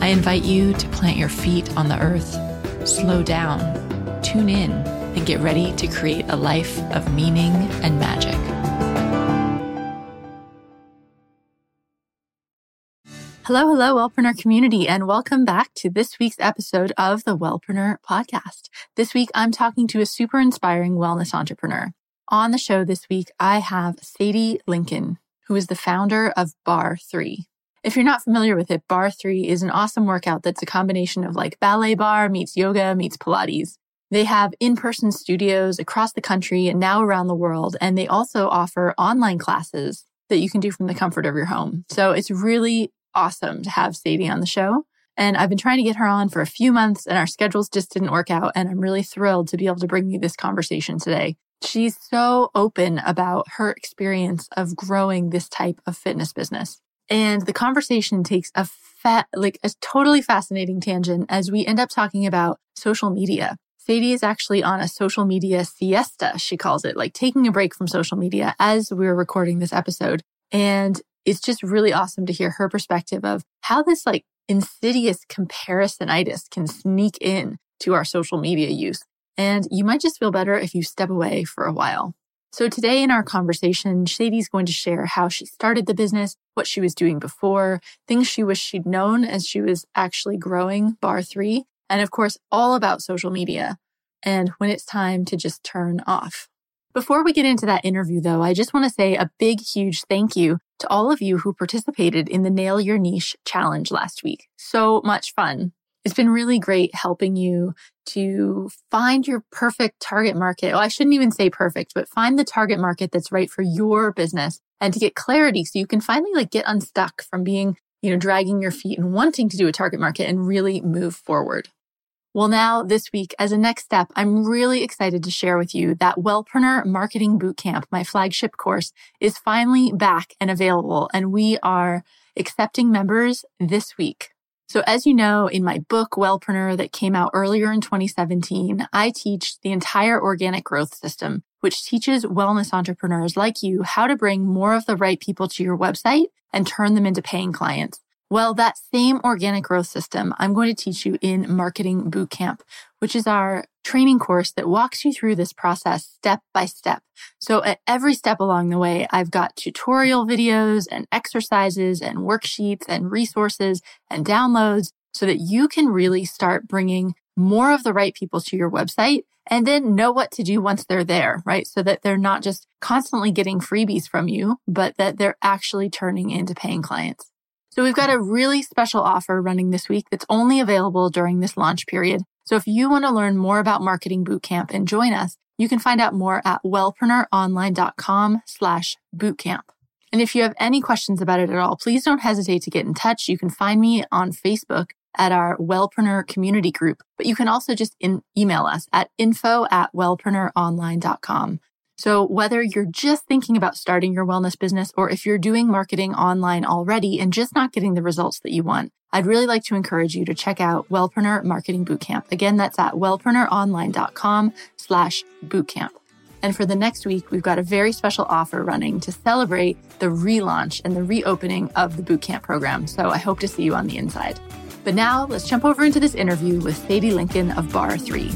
I invite you to plant your feet on the earth, slow down, tune in, and get ready to create a life of meaning and magic. Hello, hello, Wellpreneur community, and welcome back to this week's episode of the Wellpreneur podcast. This week, I'm talking to a super inspiring wellness entrepreneur. On the show this week, I have Sadie Lincoln, who is the founder of barre3. If you're not familiar with it, barre3 is an awesome workout that's a combination of like ballet bar meets yoga meets Pilates. They have in-person studios across the country and now around the world, and they also offer online classes that you can do from the comfort of your home. So it's really awesome to have Sadie on the show. And I've been trying to get her on for a few months, and our schedules just didn't work out, and I'm really thrilled to be able to bring you this conversation today. She's so open about her experience of growing this type of fitness business. And the conversation takes a totally fascinating tangent as we end up talking about social media. Sadie is actually on a social media siesta, she calls it, like taking a break from social media as we're recording this episode. And it's just really awesome to hear her perspective of how this like insidious comparisonitis can sneak in to our social media use. And you might just feel better if you step away for a while. So today in our conversation, Sadie's going to share how she started the business, what she was doing before, things she wished she'd known as she was actually growing barre3, and of course, all about social media and when it's time to just turn off. Before we get into that interview, though, I just want to say a big, huge thank you to all of you who participated in the Nail Your Niche Challenge last week. So much fun. It's been really great helping you to find your perfect target market. Well, I shouldn't even say perfect, but find the target market that's right for your business and to get clarity so you can finally like get unstuck from being, dragging your feet and wanting to do a target market and really move forward. Well, now this week, as a next step, I'm really excited to share with you that Wellpreneur Marketing Bootcamp, my flagship course, is finally back and available, and we are accepting members this week. So as you know, in my book, Wellpreneur, that came out earlier in 2017, I teach the entire organic growth system, which teaches wellness entrepreneurs like you how to bring more of the right people to your website and turn them into paying clients. Well, that same organic growth system I'm going to teach you in Marketing Bootcamp, which is our training course that walks you through this process step by step. So at every step along the way, I've got tutorial videos and exercises and worksheets and resources and downloads so that you can really start bringing more of the right people to your website and then know what to do once they're there, right? So that they're not just constantly getting freebies from you, but that they're actually turning into paying clients. So we've got a really special offer running this week that's only available during this launch period. So if you want to learn more about Marketing Bootcamp and join us, you can find out more at wellpreneuronline.com/bootcamp. And if you have any questions about it at all, please don't hesitate to get in touch. You can find me on Facebook at our Wellpreneur community group, but you can also just email us at info@wellpreneuronline.com. So whether you're just thinking about starting your wellness business or if you're doing marketing online already and just not getting the results that you want, I'd really like to encourage you to check out Wellpreneur Marketing Bootcamp. Again, that's at wellpreneuronline.com/bootcamp. And for the next week, we've got a very special offer running to celebrate the relaunch and the reopening of the bootcamp program. So I hope to see you on the inside. But now let's jump over into this interview with Sadie Lincoln of barre3.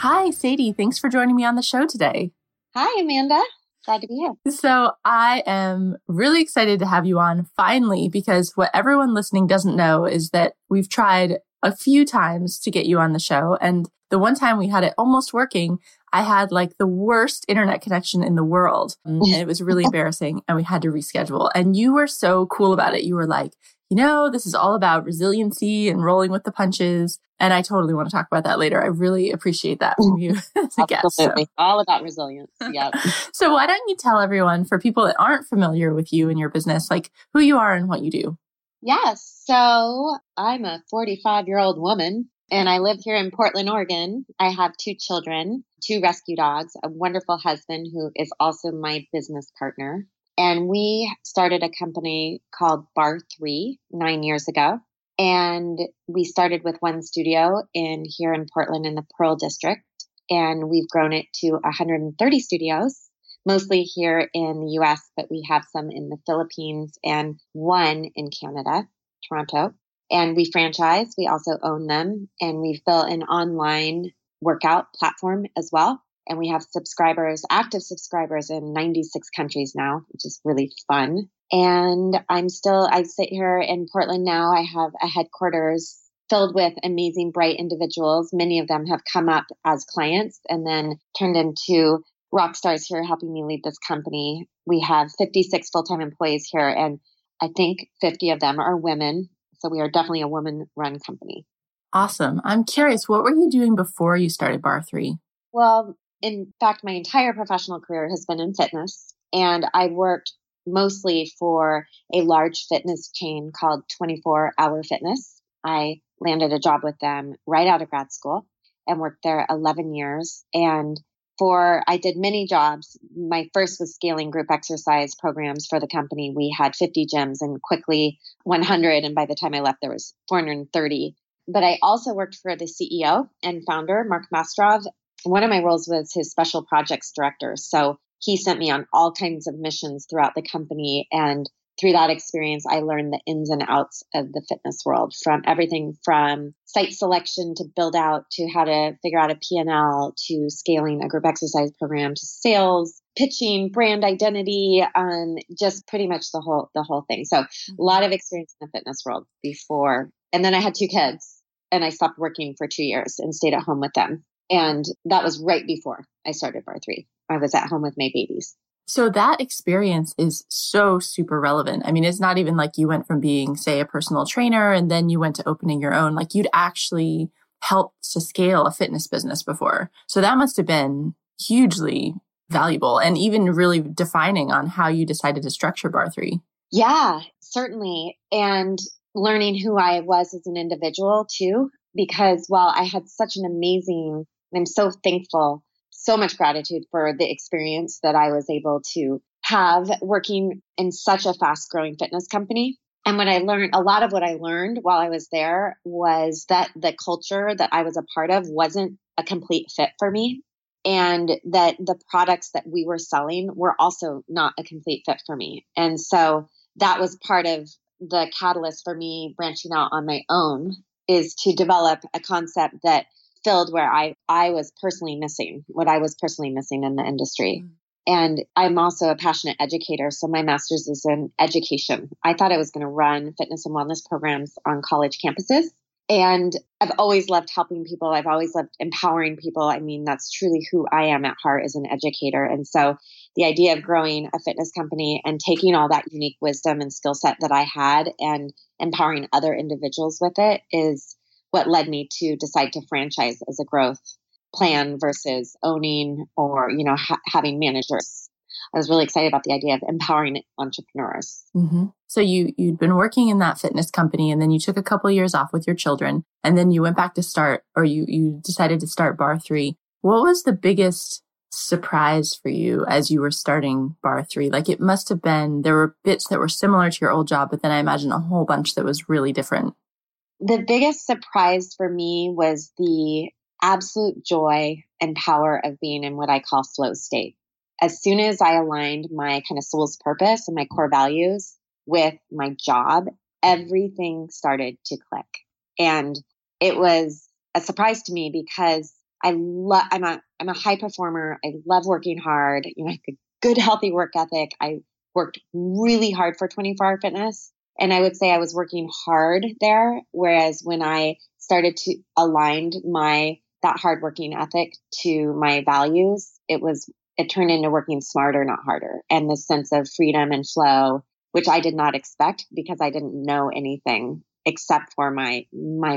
Hi, Sadie. Thanks for joining me on the show today. Hi, Amanda. Glad to be here. So I am really excited to have you on finally, because what everyone listening doesn't know is that we've tried a few times to get you on the show. And the one time we had it almost working, I had like the worst internet connection in the world. And it was really embarrassing. And we had to reschedule. And you were so cool about it. You were like, you know, this is all about resiliency and rolling with the punches. And I totally want to talk about that later. I really appreciate that from you as a guest. So. All about resilience. Yep. So why don't you tell everyone, for people that aren't familiar with you and your business, like who you are and what you do? Yes. So I'm a 45-year-old woman and I live here in Portland, Oregon. I have 2 children, 2 rescue dogs, a wonderful husband who is also my business partner. And we started a company called barre3 9 years ago. And we started with 1 studio here in Portland in the Pearl District. And we've grown it to 130 studios, mostly here in the US, but we have some in the Philippines and 1 in Canada, Toronto. And we franchise, we also own them. And we've built an online workout platform as well. And we have subscribers, active subscribers in 96 countries now, which is really fun. And I sit here in Portland now. I have a headquarters filled with amazing, bright individuals. Many of them have come up as clients and then turned into rock stars here helping me lead this company. We have 56 full-time employees here, and I think 50 of them are women. So we are definitely a woman-run company. Awesome. I'm curious, what were you doing before you started barre3? Well, in fact, my entire professional career has been in fitness, and I worked mostly for a large fitness chain called 24 Hour Fitness. I landed a job with them right out of grad school and worked there 11 years. And I did many jobs. My first was scaling group exercise programs for the company. We had 50 gyms and quickly 100. And by the time I left, there was 430. But I also worked for the CEO and founder, Mark Mastrov. One of my roles was his special projects director. So he sent me on all kinds of missions throughout the company. And through that experience, I learned the ins and outs of the fitness world, from everything from site selection to build out, to how to figure out a P&L, to scaling a group exercise program, to sales, pitching, brand identity, just pretty much the whole thing. So a lot of experience in the fitness world before. And then I had 2 kids and I stopped working for 2 years and stayed at home with them. And that was right before I started barre3. I was at home with my babies. So that experience is so super relevant. I mean, it's not even like you went from being, say, a personal trainer and then you went to opening your own. Like you'd actually helped to scale a fitness business before. So that must have been hugely valuable and even really defining on how you decided to structure barre3. Yeah, certainly. And learning who I was as an individual too, because while I had such an amazing, and I'm so thankful, so much gratitude for the experience that I was able to have working in such a fast-growing fitness company. And a lot of what I learned while I was there was that the culture that I was a part of wasn't a complete fit for me, and that the products that we were selling were also not a complete fit for me. And so that was part of the catalyst for me branching out on my own, is to develop a concept that filled where I was personally missing, what I was personally missing in the industry. And I'm also a passionate educator. So my master's is in education. I thought I was going to run fitness and wellness programs on college campuses. And I've always loved helping people. I've always loved empowering people. I mean, that's truly who I am at heart, as an educator. And so the idea of growing a fitness company and taking all that unique wisdom and skill set that I had and empowering other individuals with it is what led me to decide to franchise as a growth plan versus owning or, you know, having managers. I was really excited about the idea of empowering entrepreneurs. Mm-hmm. So you'd been working in that fitness company, and then you took a couple years off with your children, and then you went back to you decided to start barre3. What was the biggest surprise for you as you were starting barre3? Like, it must have been, there were bits that were similar to your old job, but then I imagine a whole bunch that was really different. The biggest surprise for me was the absolute joy and power of being in what I call flow state. As soon as I aligned my kind of soul's purpose and my core values with my job, everything started to click. And it was a surprise to me because I'm a high performer. I love working hard. You know, I have a good, healthy work ethic. I worked really hard for 24 Hour Fitness. And I would say I was working hard there, whereas when I started to align that hardworking ethic to my values, it turned into working smarter, not harder, and this sense of freedom and flow, which I did not expect because I didn't know anything except for my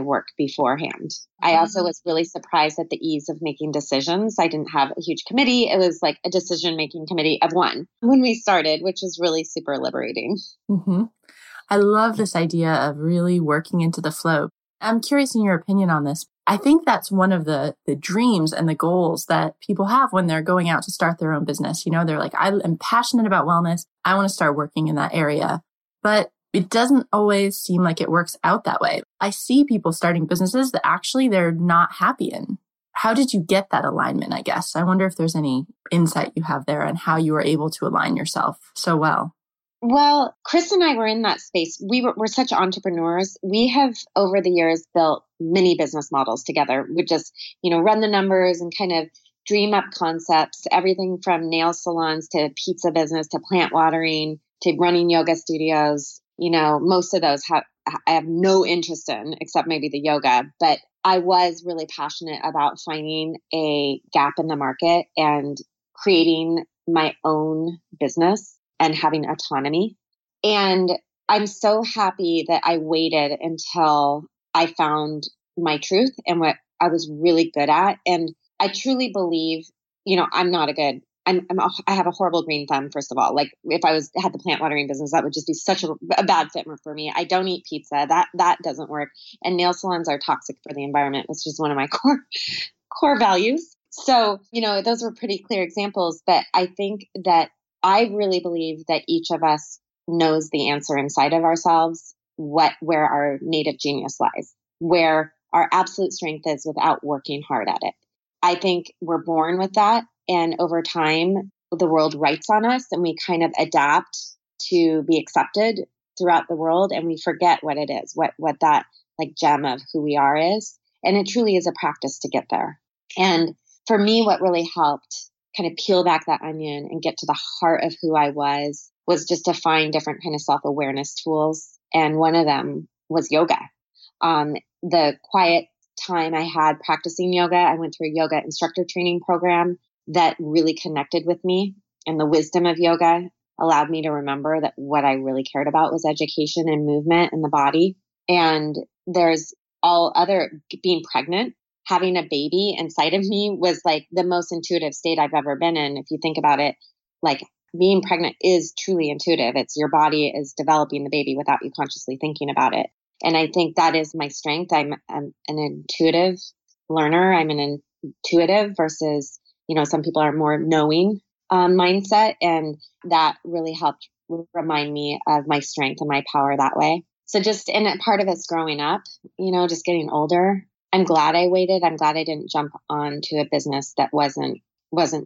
work beforehand. Mm-hmm. I also was really surprised at the ease of making decisions. I didn't have a huge committee. It was like a decision-making committee of one when we started, which was really super liberating. Mm-hmm. I love this idea of really working into the flow. I'm curious in your opinion on this. I think that's one of the dreams and the goals that people have when they're going out to start their own business. You know, they're like, I am passionate about wellness. I want to start working in that area. But it doesn't always seem like it works out that way. I see people starting businesses that actually they're not happy in. How did you get that alignment, I guess? I wonder if there's any insight you have there and how you were able to align yourself so well. Well, Chris and I were in that space. We're such entrepreneurs. We have, over the years, built many business models together. We just, run the numbers and kind of dream up concepts, everything from nail salons to pizza business to plant watering to running yoga studios. Most of those I have no interest in, except maybe the yoga. But I was really passionate about finding a gap in the market and creating my own business and having autonomy. And I'm so happy that I waited until I found my truth and what I was really good at. And I truly believe, I have a horrible green thumb, first of all. Like if I had the plant watering business, that would just be such a bad fit for me. I don't eat pizza. That doesn't work. And nail salons are toxic for the environment. It's just one of my core values. So, those were pretty clear examples, but I think that I really believe that each of us knows the answer inside of ourselves, where our native genius lies, where our absolute strength is without working hard at it. I think we're born with that. And over time, the world writes on us and we kind of adapt to be accepted throughout the world. And we forget what it is, what that like gem of who we are is. And it truly is a practice to get there. And for me, what really helped kind of peel back that onion and get to the heart of who I was just to find different kind of self-awareness tools. And one of them was yoga. The quiet time I had practicing yoga, I went through a yoga instructor training program that really connected with me. And the wisdom of yoga allowed me to remember that what I really cared about was education and movement and the body. And there's all other being pregnant. Having a baby inside of me was like the most intuitive state I've ever been in. If you think about it, like being pregnant is truly intuitive. It's your body is developing the baby without you consciously thinking about it. And I think that is my strength. I'm an intuitive learner. I'm an intuitive versus, some people are more knowing mindset. And that really helped remind me of my strength and my power that way. So and part of it's growing up, just getting older. I'm glad I waited. I'm glad I didn't jump onto a business that wasn't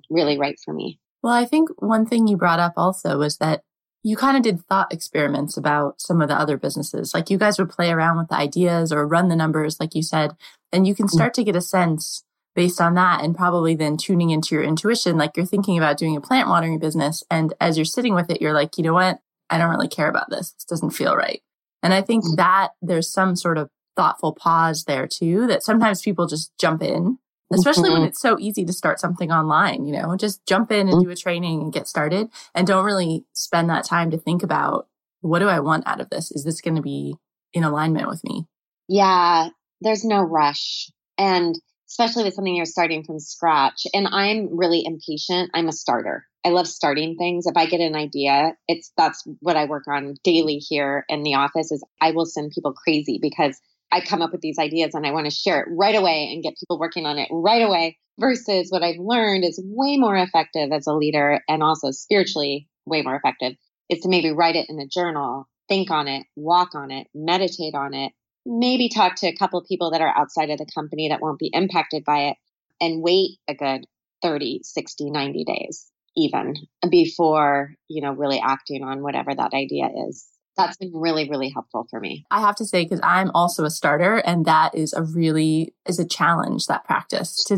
really right for me. Well, I think one thing you brought up also was that you kind of did thought experiments about some of the other businesses. Like you guys would play around with the ideas or run the numbers, like you said, and you can start to get a sense based on that and probably then tuning into your intuition. Like you're thinking about doing a plant watering business. And as you're sitting with it, you're like, you know what? I don't really care about this. This doesn't feel right. And I think that there's some sort of thoughtful pause there too, that sometimes people just jump in, especially when it's so easy to start something online, just jump in and do a training and get started and don't really spend that time to think about what do I want out of this? Is this going to be in alignment with me? Yeah, there's no rush. And especially with something you're starting from scratch. And I'm really impatient. I'm a starter. I love starting things. If I get an idea, that's what I work on daily here in the office is I will send people crazy because I come up with these ideas and I want to share it right away and get people working on it right away versus what I've learned is way more effective as a leader and also spiritually way more effective is to maybe write it in a journal, think on it, walk on it, meditate on it, maybe talk to a couple of people that are outside of the company that won't be impacted by it and wait a good 30, 60, 90 days even before, really acting on whatever that idea is. That's been really, really helpful for me. I have to say, because I'm also a starter and that is a challenge, that practice to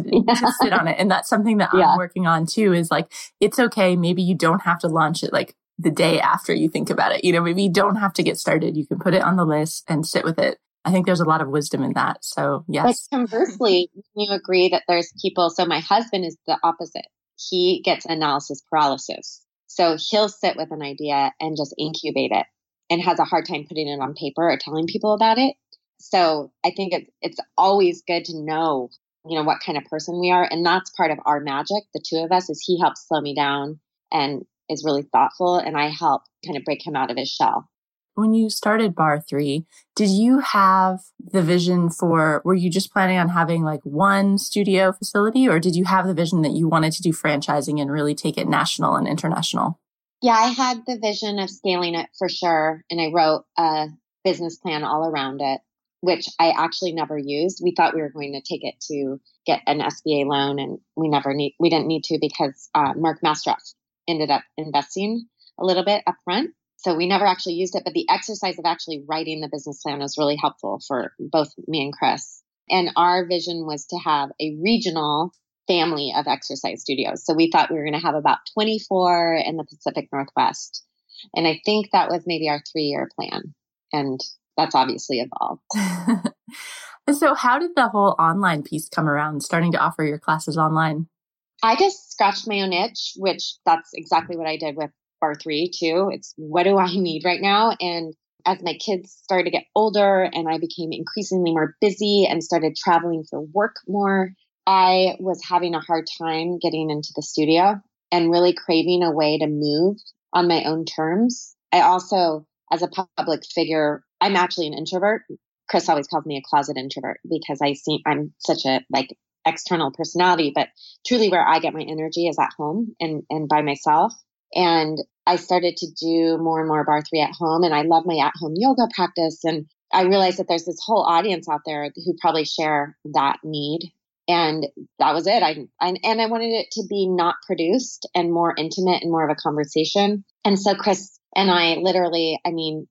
sit on it. And that's something that I'm working on too, is like, it's okay. Maybe you don't have to launch it like the day after you think about it. Maybe you don't have to get started. You can put it on the list and sit with it. I think there's a lot of wisdom in that. So yes. But conversely, you agree that there's people. So my husband is the opposite. He gets analysis paralysis. So he'll sit with an idea and just incubate it and has a hard time putting it on paper or telling people about it. So I think it's always good to know, you know, what kind of person we are. And that's part of our magic, the two of us, is he helps slow me down and is really thoughtful, and I help kind of break him out of his shell. When you started barre3, did you have the vision for, were you just planning on having like one studio facility, or did you have the vision that you wanted to do franchising and really take it national and international? Yeah, I had the vision of scaling it for sure. And I wrote a business plan all around it, which I actually never used. We thought we were going to take it to get an SBA loan, and we didn't need to because Mark Mastrov ended up investing a little bit up front. So we never actually used it, but the exercise of actually writing the business plan was really helpful for both me and Chris. And our vision was to have a regional family of exercise studios. So we thought we were going to have about 24 in the Pacific Northwest. And I think that was maybe our 3-year plan. And that's obviously evolved. So how did the whole online piece come around, starting to offer your classes online? I just scratched my own itch, which that's exactly what I did with barre3 too. It's what do I need right now? And as my kids started to get older and I became increasingly more busy and started traveling for work more, I was having a hard time getting into the studio and really craving a way to move on my own terms. I also, as a public figure, I'm actually an introvert. Chris always calls me a closet introvert because I'm such a like external personality, but truly where I get my energy is at home and by myself. And I started to do more and more barre3 at home. And I love my at-home yoga practice. And I realized that there's this whole audience out there who probably share that need. And that was it. I wanted it to be not produced and more intimate and more of a conversation. And so Chris and I literally,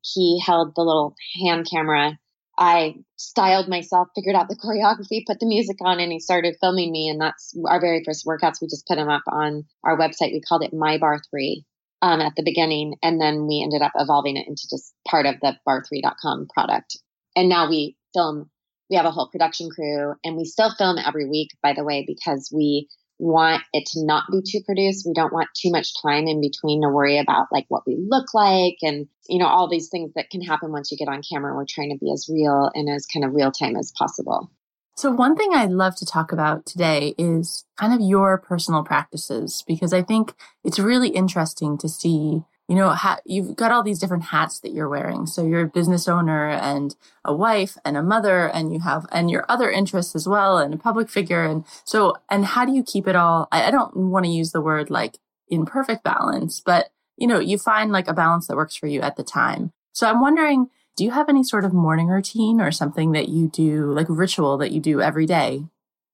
he held the little hand camera. I styled myself, figured out the choreography, put the music on, and he started filming me. And that's our very first workouts. We just put them up on our website. We called it My barre3 at the beginning. And then we ended up evolving it into just part of the barre3.com product. And now we film, we have a whole production crew, and we still film every week, by the way, because we want it to not be too produced. We don't want too much time in between to worry about like what we look like and, you know, all these things that can happen once you get on camera. We're trying to be as real and as kind of real time as possible. So one thing I'd love to talk about today is kind of your personal practices, because I think it's really interesting to see, you know, how you've got all these different hats that you're wearing. So you're a business owner and a wife and a mother, and you have, and your other interests as well, and a public figure. And so, and how do you keep it all? I don't want to use the word like in perfect balance, but you know, you find like a balance that works for you at the time. So I'm wondering, do you have any sort of morning routine or something that you do, like ritual that you do every day?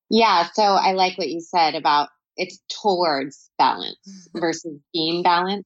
Yeah. So I like what you said about it's towards balance versus being balanced.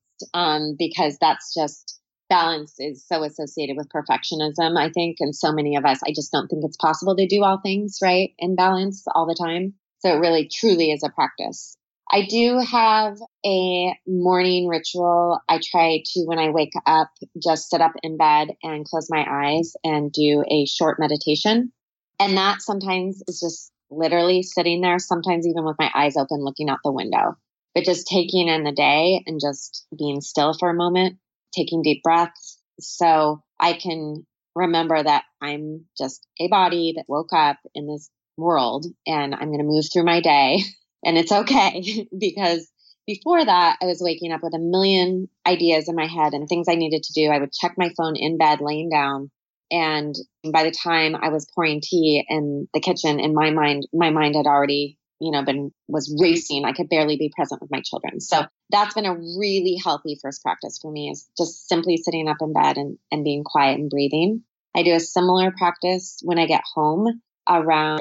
Because that's just, balance is so associated with perfectionism, I think. And so many of us, I just don't think it's possible to do all things right in balance all the time. So it really truly is a practice. I do have a morning ritual. I try to, when I wake up, just sit up in bed and close my eyes and do a short meditation. And that sometimes is just literally sitting there, sometimes even with my eyes open, looking out the window. But just taking in the day and just being still for a moment, taking deep breaths. So I can remember that I'm just a body that woke up in this world and I'm going to move through my day. And it's okay, because before that, I was waking up with a million ideas in my head and things I needed to do. I would check my phone in bed, laying down. And by the time I was pouring tea in the kitchen, in my mind had already, you know, was racing. I could barely be present with my children. So that's been a really healthy first practice for me, is just simply sitting up in bed and being quiet and breathing. I do a similar practice when I get home around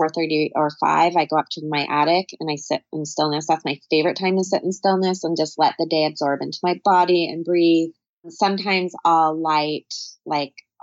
4:30 or 5. I go up to my attic and I sit in stillness. That's my favorite time to sit in stillness and just let the day absorb into my body and breathe. Sometimes I'll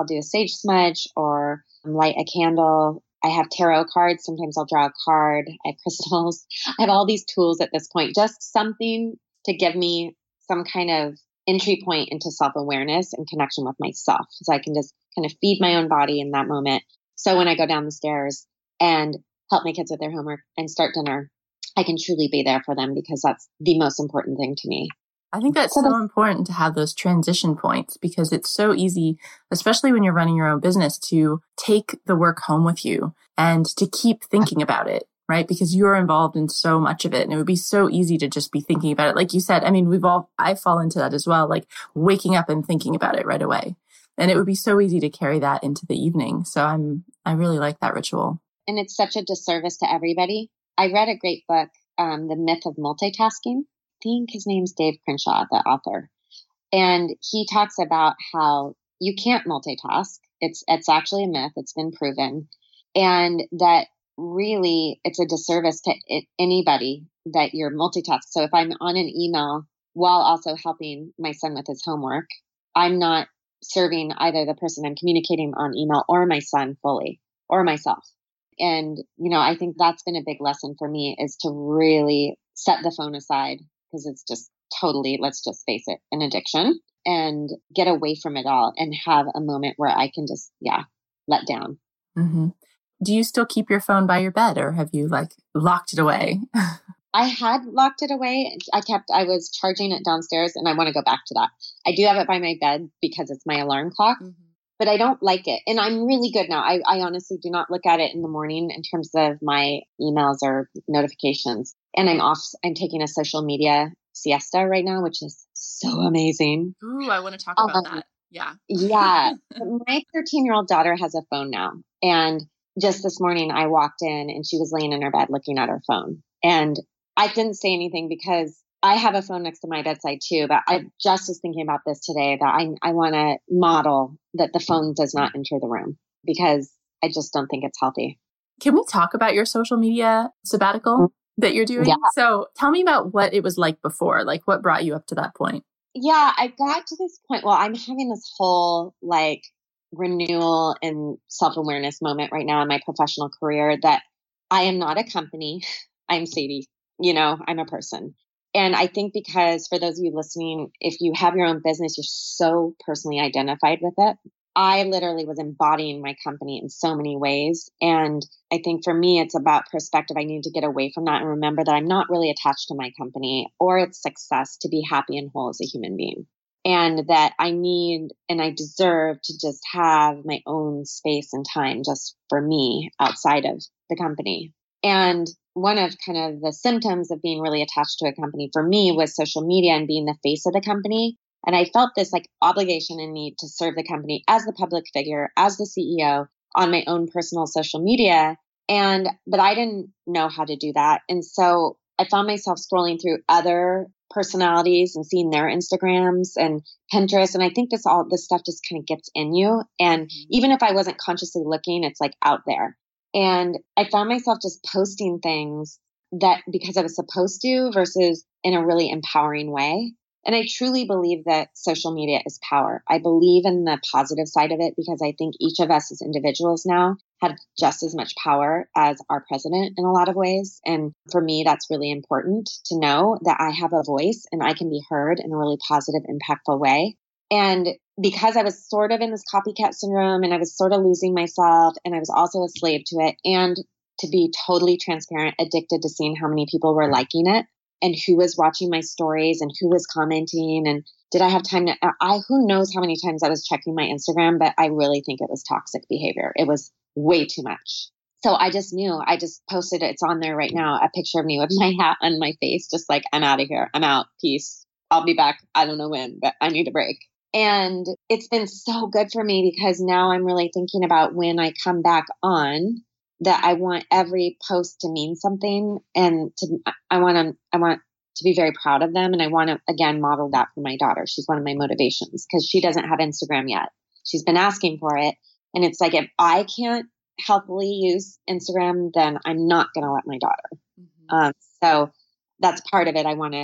do a sage smudge or light a candle. I have tarot cards. Sometimes I'll draw a card. I have crystals. I have all these tools at this point, just something to give me some kind of entry point into self-awareness and connection with myself. So I can just kind of feed my own body in that moment. So when I go down the stairs and help my kids with their homework and start dinner, I can truly be there for them, because that's the most important thing to me. I think that's so important to have those transition points, because it's so easy, especially when you're running your own business, to take the work home with you and to keep thinking about it, right? Because you're involved in so much of it. And it would be so easy to just be thinking about it. Like you said, I mean, I fall into that as well, like waking up and thinking about it right away. And it would be so easy to carry that into the evening. So I really like that ritual. And it's such a disservice to everybody. I read a great book, The Myth of Multitasking. I think his name's Dave Crenshaw, the author. And he talks about how you can't multitask. It's actually a myth. It's been proven. And that really it's a disservice to anybody that you're multitasking. So if I'm on an email while also helping my son with his homework, I'm not serving either the person I'm communicating on email or my son fully or myself. And, you know, I think that's been a big lesson for me, is to really set the phone aside, because it's just totally, let's just face it, an addiction, and get away from it all and have a moment where I can just, let down. Mm-hmm. Do you still keep your phone by your bed, or have you locked it away? I had locked it away. I was charging it downstairs, and I want to go back to that. I do have it by my bed because it's my alarm clock, but I don't like it. And I'm really good now. I honestly do not look at it in the morning in terms of my emails or notifications. And I'm taking a social media siesta right now, which is so amazing. Ooh, I want to talk about that. Yeah. Yeah. My 13-year-old daughter has a phone now. And just this morning I walked in and she was laying in her bed looking at her phone. And I didn't say anything because I have a phone next to my bedside too, but I just was thinking about this today, that I want to model that the phone does not enter the room, because I just don't think it's healthy. Can we talk about your social media sabbatical that you're doing? Yeah. So tell me about what it was like before, like what brought you up to that point? Yeah, I got to this point. Well, I'm having this whole renewal and self-awareness moment right now in my professional career, that I am not a company. I'm Sadie, I'm a person. And I think because for those of you listening, if you have your own business, you're so personally identified with it. I literally was embodying my company in so many ways. And I think for me, it's about perspective. I need to get away from that and remember that I'm not really attached to my company or its success to be happy and whole as a human being. And that I need and I deserve to just have my own space and time just for me outside of the company. And one of kind of the symptoms of being really attached to a company for me was social media and being the face of the company. And I felt this obligation and need to serve the company as the public figure, as the CEO, on my own personal social media. But I didn't know how to do that. And so I found myself scrolling through other personalities and seeing their Instagrams and Pinterest. And I think this stuff just kind of gets in you. And even if I wasn't consciously looking, it's out there. And I found myself just posting things that because I was supposed to, versus in a really empowering way. And I truly believe that social media is power. I believe in the positive side of it, because I think each of us as individuals now have just as much power as our president in a lot of ways. And for me, that's really important to know that I have a voice and I can be heard in a really positive, impactful way. And because I was sort of in this copycat syndrome, and I was sort of losing myself, and I was also a slave to it, and to be totally transparent, addicted to seeing how many people were liking it, and who was watching my stories, and who was commenting, and did I have time to, who knows how many times I was checking my Instagram, but I really think it was toxic behavior. It was way too much. So I just knew, I just posted, it's on there right now, a picture of me with my hat on my face, just I'm out of here, I'm out, peace. I'll be back. I don't know when, but I need a break. And it's been so good for me, because now I'm really thinking about when I come back on, that I want every post to mean something, and I want to be very proud of them. And I want to, again, model that for my daughter. She's one of my motivations, because she doesn't have Instagram yet. She's been asking for it. And it's if I can't healthily use Instagram, then I'm not going to let my daughter. Mm-hmm. So that's part of it. I want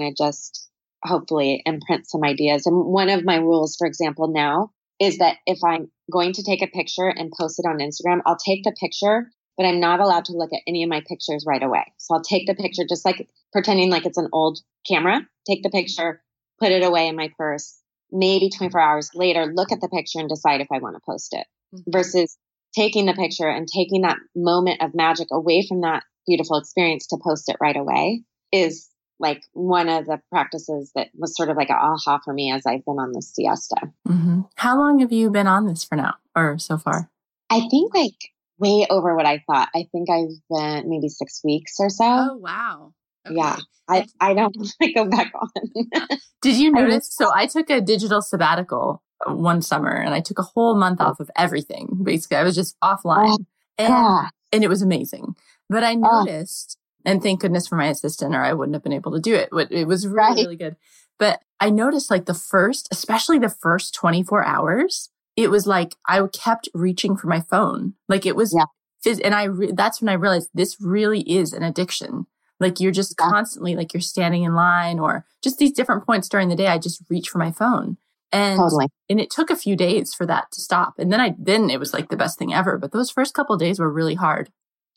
to just hopefully imprint some ideas. And one of my rules, for example, now is that if I'm going to take a picture and post it on Instagram, I'll take the picture, but I'm not allowed to look at any of my pictures right away. So I'll take the picture, just pretending it's an old camera, take the picture, put it away in my purse, maybe 24 hours later, look at the picture and decide if I want to post it, versus taking the picture and taking that moment of magic away from that beautiful experience to post it right away is like one of the practices that was sort of like an aha for me as I've been on this siesta. Mm-hmm. How long have you been on this for now or so far? I think like way over what I thought. I think I've been maybe 6 weeks or so. Oh, wow. Okay. Yeah. I don't really go back on. Did you notice? So I took a digital sabbatical one summer and I took a whole month off of everything. Basically, I was just offline and it was amazing. But I noticed, and thank goodness for my assistant or I wouldn't have been able to do it. It was really, really good. But I noticed like especially the first 24 hours, it was like I kept reaching for my phone. Like it was, and that's when I realized this really is an addiction. Like you're just constantly, like you're standing in line or just these different points during the day, I just reach for my phone. And and it took a few days for that to stop. And then it was like the best thing ever. But those first couple of days were really hard.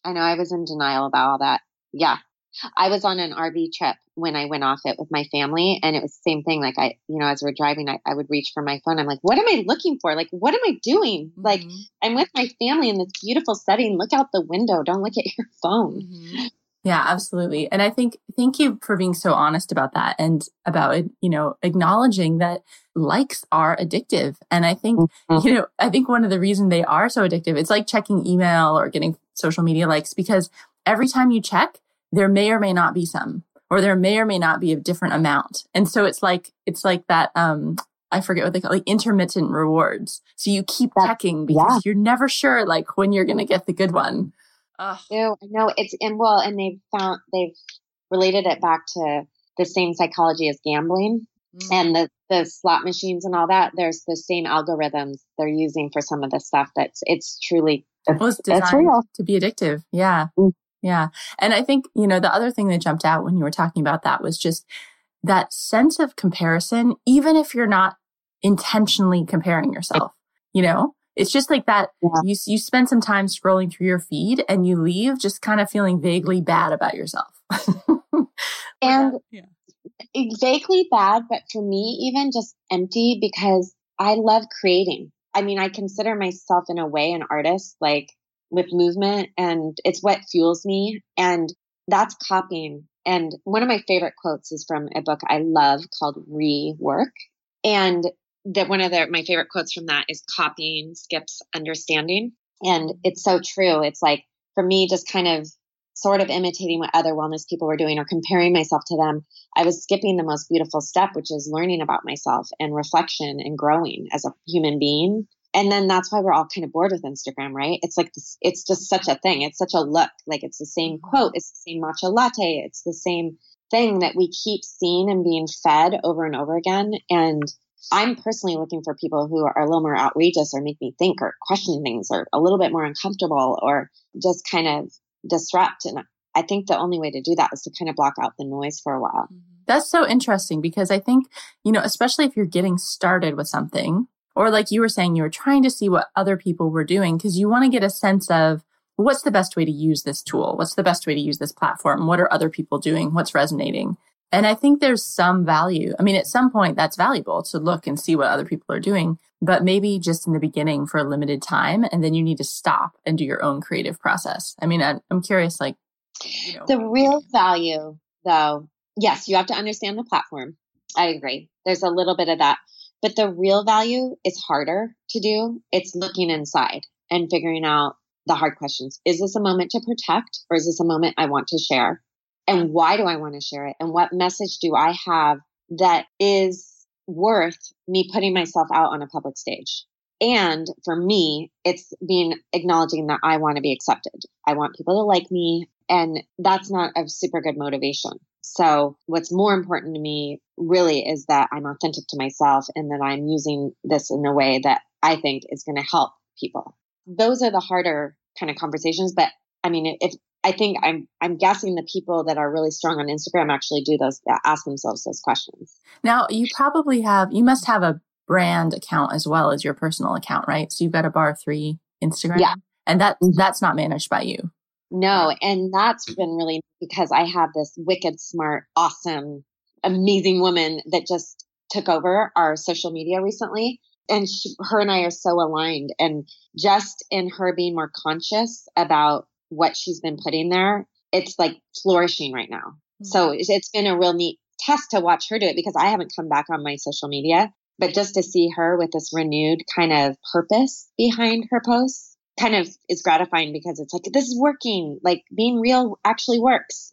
I know. I was in denial about all that. Yeah. I was on an RV trip when I went off it with my family. And it was the same thing. Like I, as we're driving, I would reach for my phone. I'm like, what am I looking for? Like, what am I doing? Mm-hmm. Like I'm with my family in this beautiful setting. Look out the window. Don't look at your phone. Mm-hmm. Yeah, absolutely. And I think, thank you for being so honest about that and about, acknowledging that likes are addictive. And I think, I think one of the reasons they are so addictive, it's like checking email or getting social media likes, because every time you check, there may or may not be some, or there may or may not be a different amount. And so it's like that, I forget what they call it, like intermittent rewards. So you keep checking because you're never sure like when you're going to get the good one. Ugh. Ew, no, and they've related it back to the same psychology as gambling and the slot machines and all that. There's the same algorithms they're using for some of the stuff it's truly it's real to be addictive. Yeah. Mm. Yeah. And I think, the other thing that jumped out when you were talking about that was just that sense of comparison, even if you're not intentionally comparing yourself, It's just like that. Yeah. You spend some time scrolling through your feed and you leave just kind of feeling vaguely bad about yourself. Vaguely bad, but for me, even just empty, because I love creating. I mean, I consider myself in a way an artist, like with movement, and it's what fuels me. And that's copying. And one of my favorite quotes is from a book I love called Rework. And that one of my favorite quotes from that is copying skips understanding. And it's so true. It's like, for me, just kind of sort of imitating what other wellness people were doing or comparing myself to them, I was skipping the most beautiful step, which is learning about myself and reflection and growing as a human being. And then that's why we're all kind of bored with Instagram, right? It's like, it's just such a thing. It's such a look. Like it's the same quote. It's the same matcha latte. It's the same thing that we keep seeing and being fed over and over again. And I'm personally looking for people who are a little more outrageous or make me think or question things or a little bit more uncomfortable or just kind of disrupt. And I think the only way to do that is to kind of block out the noise for a while. That's so interesting because I think, especially if you're getting started with something or like you were saying, you were trying to see what other people were doing because you want to get a sense of what's the best way to use this tool? What's the best way to use this platform? What are other people doing? What's resonating? And I think there's some value. I mean, at some point, that's valuable to look and see what other people are doing, but maybe just in the beginning for a limited time, and then you need to stop and do your own creative process. I mean, I'm curious, like... The real value, though, yes, you have to understand the platform. I agree. There's a little bit of that. But the real value is harder to do. It's looking inside and figuring out the hard questions. Is this a moment to protect, or is this a moment I want to share? And why do I want to share it? And what message do I have that is worth me putting myself out on a public stage? And for me, it's being acknowledging that I want to be accepted. I want people to like me. And that's not a super good motivation. So what's more important to me really is that I'm authentic to myself and that I'm using this in a way that I think is going to help people. Those are the harder kind of conversations. But I mean, I'm guessing the people that are really strong on Instagram actually do those, ask themselves those questions. Now, you must have a brand account as well as your personal account, right? So you've got a barre3 Instagram. Yeah. And that's not managed by you. No. And that's been really because I have this wicked smart, awesome, amazing woman that just took over our social media recently. And her and I are so aligned. And just in her being more conscious about what she's been putting there, it's like flourishing right now. So it's been a real neat test to watch her do it, because I haven't come back on my social media, but just to see her with this renewed kind of purpose behind her posts kind of is gratifying, because it's like, this is working. Like, being real actually works,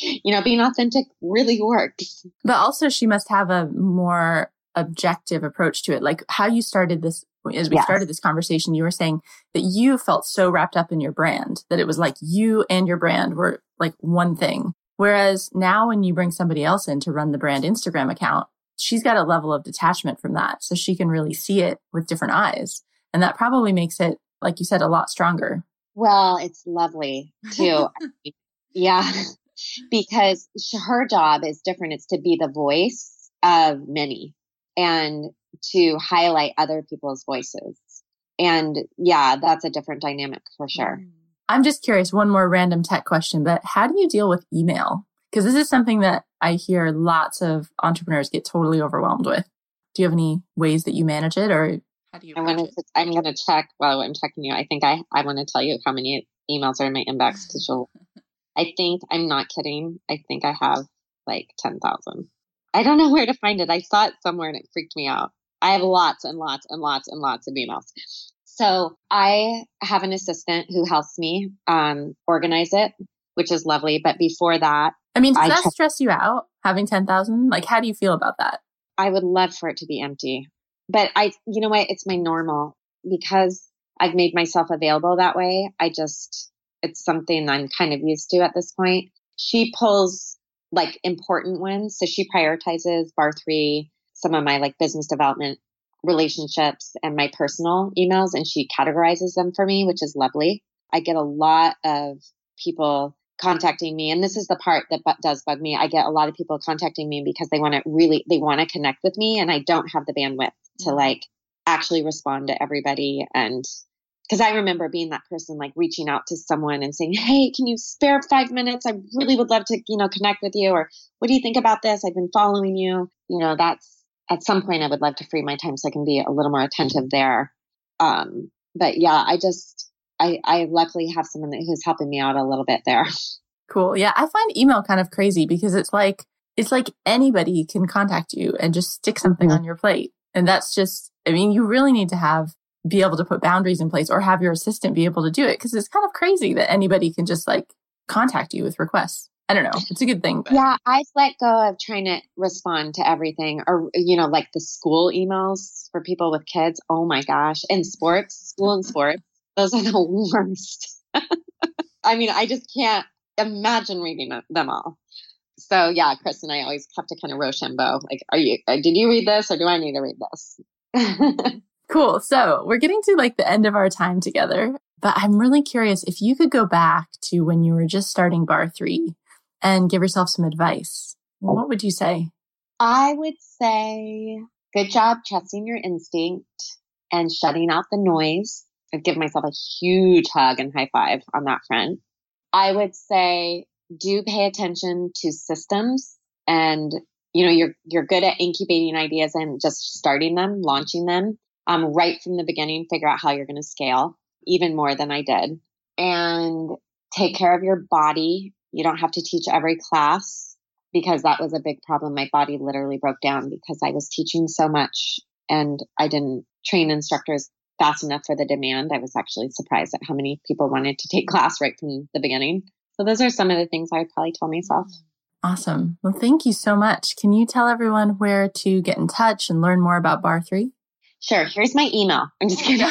being authentic really works. But also she must have a more objective approach to it. Like how you started this, as we started this conversation, you were saying that you felt so wrapped up in your brand that it was like you and your brand were like one thing. Whereas now when you bring somebody else in to run the brand Instagram account, she's got a level of detachment from that. So she can really see it with different eyes. And that probably makes it, like you said, a lot stronger. Well, it's lovely too. Yeah, because her job is different. It's to be the voice of many and to highlight other people's voices. And yeah, that's a different dynamic for sure. I'm just curious, one more random tech question, but how do you deal with email? Because this is something that I hear lots of entrepreneurs get totally overwhelmed with. Do you have any ways that you manage it, or how do you manage it? I'm going to check while I'm checking you. I think I want to tell you how many emails are in my inbox, because I think I'm not kidding. I think I have like 10,000. I don't know where to find it. I saw it somewhere and it freaked me out. I have lots and lots and lots and lots of emails. So I have an assistant who helps me organize it, which is lovely. But before that, I mean, does that stress you out, having 10,000? Like, how do you feel about that? I would love for it to be empty. But you know what? It's my normal, because I've made myself available that way. It's something I'm kind of used to at this point. She pulls like important ones. So she prioritizes barre3, some of my like business development, relationships, and my personal emails, and she categorizes them for me, which is lovely. I get a lot of people contacting me, and this is the part that does bug me. I get a lot of people contacting me because they want to connect with me, and I don't have the bandwidth to like actually respond to everybody. And because I remember being that person, like reaching out to someone and saying, "Hey, can you spare 5 minutes? I really would love to, connect with you," or "What do you think about this? I've been following you." At some point, I would love to free my time so I can be a little more attentive there. But yeah, I luckily have someone who's helping me out a little bit there. Cool. Yeah. I find email kind of crazy, because it's like anybody can contact you and just stick something on your plate. And that's just, I mean, you really need to be able to put boundaries in place, or have your assistant be able to do it. 'Cause it's kind of crazy that anybody can just like contact you with requests. I don't know. It's a good thing. But. Yeah, I've let go of trying to respond to everything, or, like the school emails for people with kids. Oh my gosh. And school and sports. Those are the worst. I mean, I just can't imagine reading them all. So yeah, Chris and I always have to kind of Rochambeau. Like, did you read this, or do I need to read this? Cool. So we're getting to like the end of our time together, but I'm really curious if you could go back to when you were just starting barre3. And give yourself some advice. What would you say? I would say, good job trusting your instinct and shutting out the noise. I'd give myself a huge hug and high five on that front. I would say, do pay attention to systems, and you're good at incubating ideas and just starting them, launching them right from the beginning. Figure out how you're going to scale even more than I did, and take care of your body. You don't have to teach every class, because that was a big problem. My body literally broke down because I was teaching so much and I didn't train instructors fast enough for the demand. I was actually surprised at how many people wanted to take class right from the beginning. So those are some of the things I would probably tell myself. Awesome. Well, thank you so much. Can you tell everyone where to get in touch and learn more about barre3? Sure. Here's my email. I'm just kidding.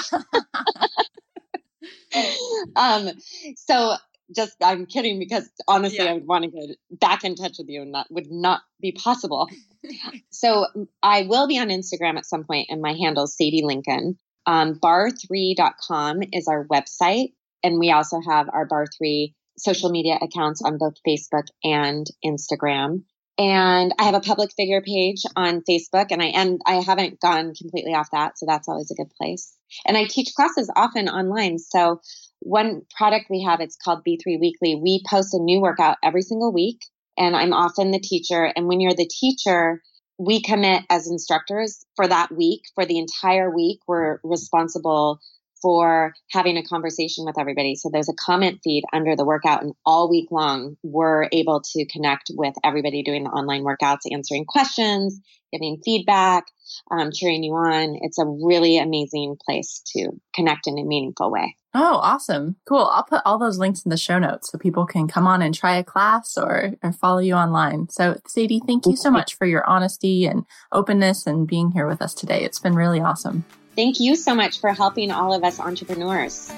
I'm kidding, because honestly, I would want to get back in touch with you, and that would not be possible. So I will be on Instagram at some point, and my handle is Sadie Lincoln. Barre3.com is our website. And we also have our barre3 social media accounts on both Facebook and Instagram. And I have a public figure page on Facebook, and I haven't gone completely off that. So that's always a good place. And I teach classes often online. So one product we have, it's called B3 Weekly. We post a new workout every single week, and I'm often the teacher. And when you're the teacher, we commit as instructors for that week, for the entire week, we're responsible for having a conversation with everybody. So there's a comment feed under the workout, and all week long, we're able to connect with everybody doing the online workouts, answering questions, giving feedback, cheering you on. It's a really amazing place to connect in a meaningful way. Oh, awesome. Cool. I'll put all those links in the show notes so people can come on and try a class or follow you online. So Sadie, thank you so much for your honesty and openness and being here with us today. It's been really awesome. Thank you so much for helping all of us entrepreneurs.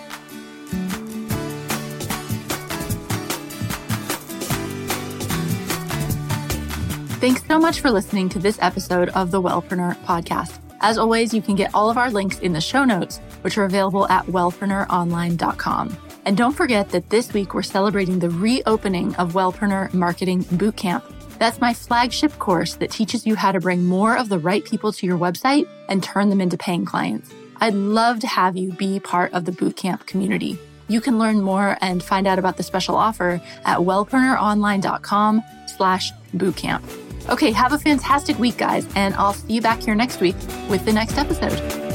Thanks so much for listening to this episode of the Wellpreneur Podcast. As always, you can get all of our links in the show notes, which are available at wellpreneuronline.com. And don't forget that this week we're celebrating the reopening of Wellpreneur Marketing Bootcamp. That's my flagship course that teaches you how to bring more of the right people to your website and turn them into paying clients. I'd love to have you be part of the bootcamp community. You can learn more and find out about the special offer at wellpreneuronline.com/bootcamp. Okay, have a fantastic week, guys, and I'll see you back here next week with the next episode.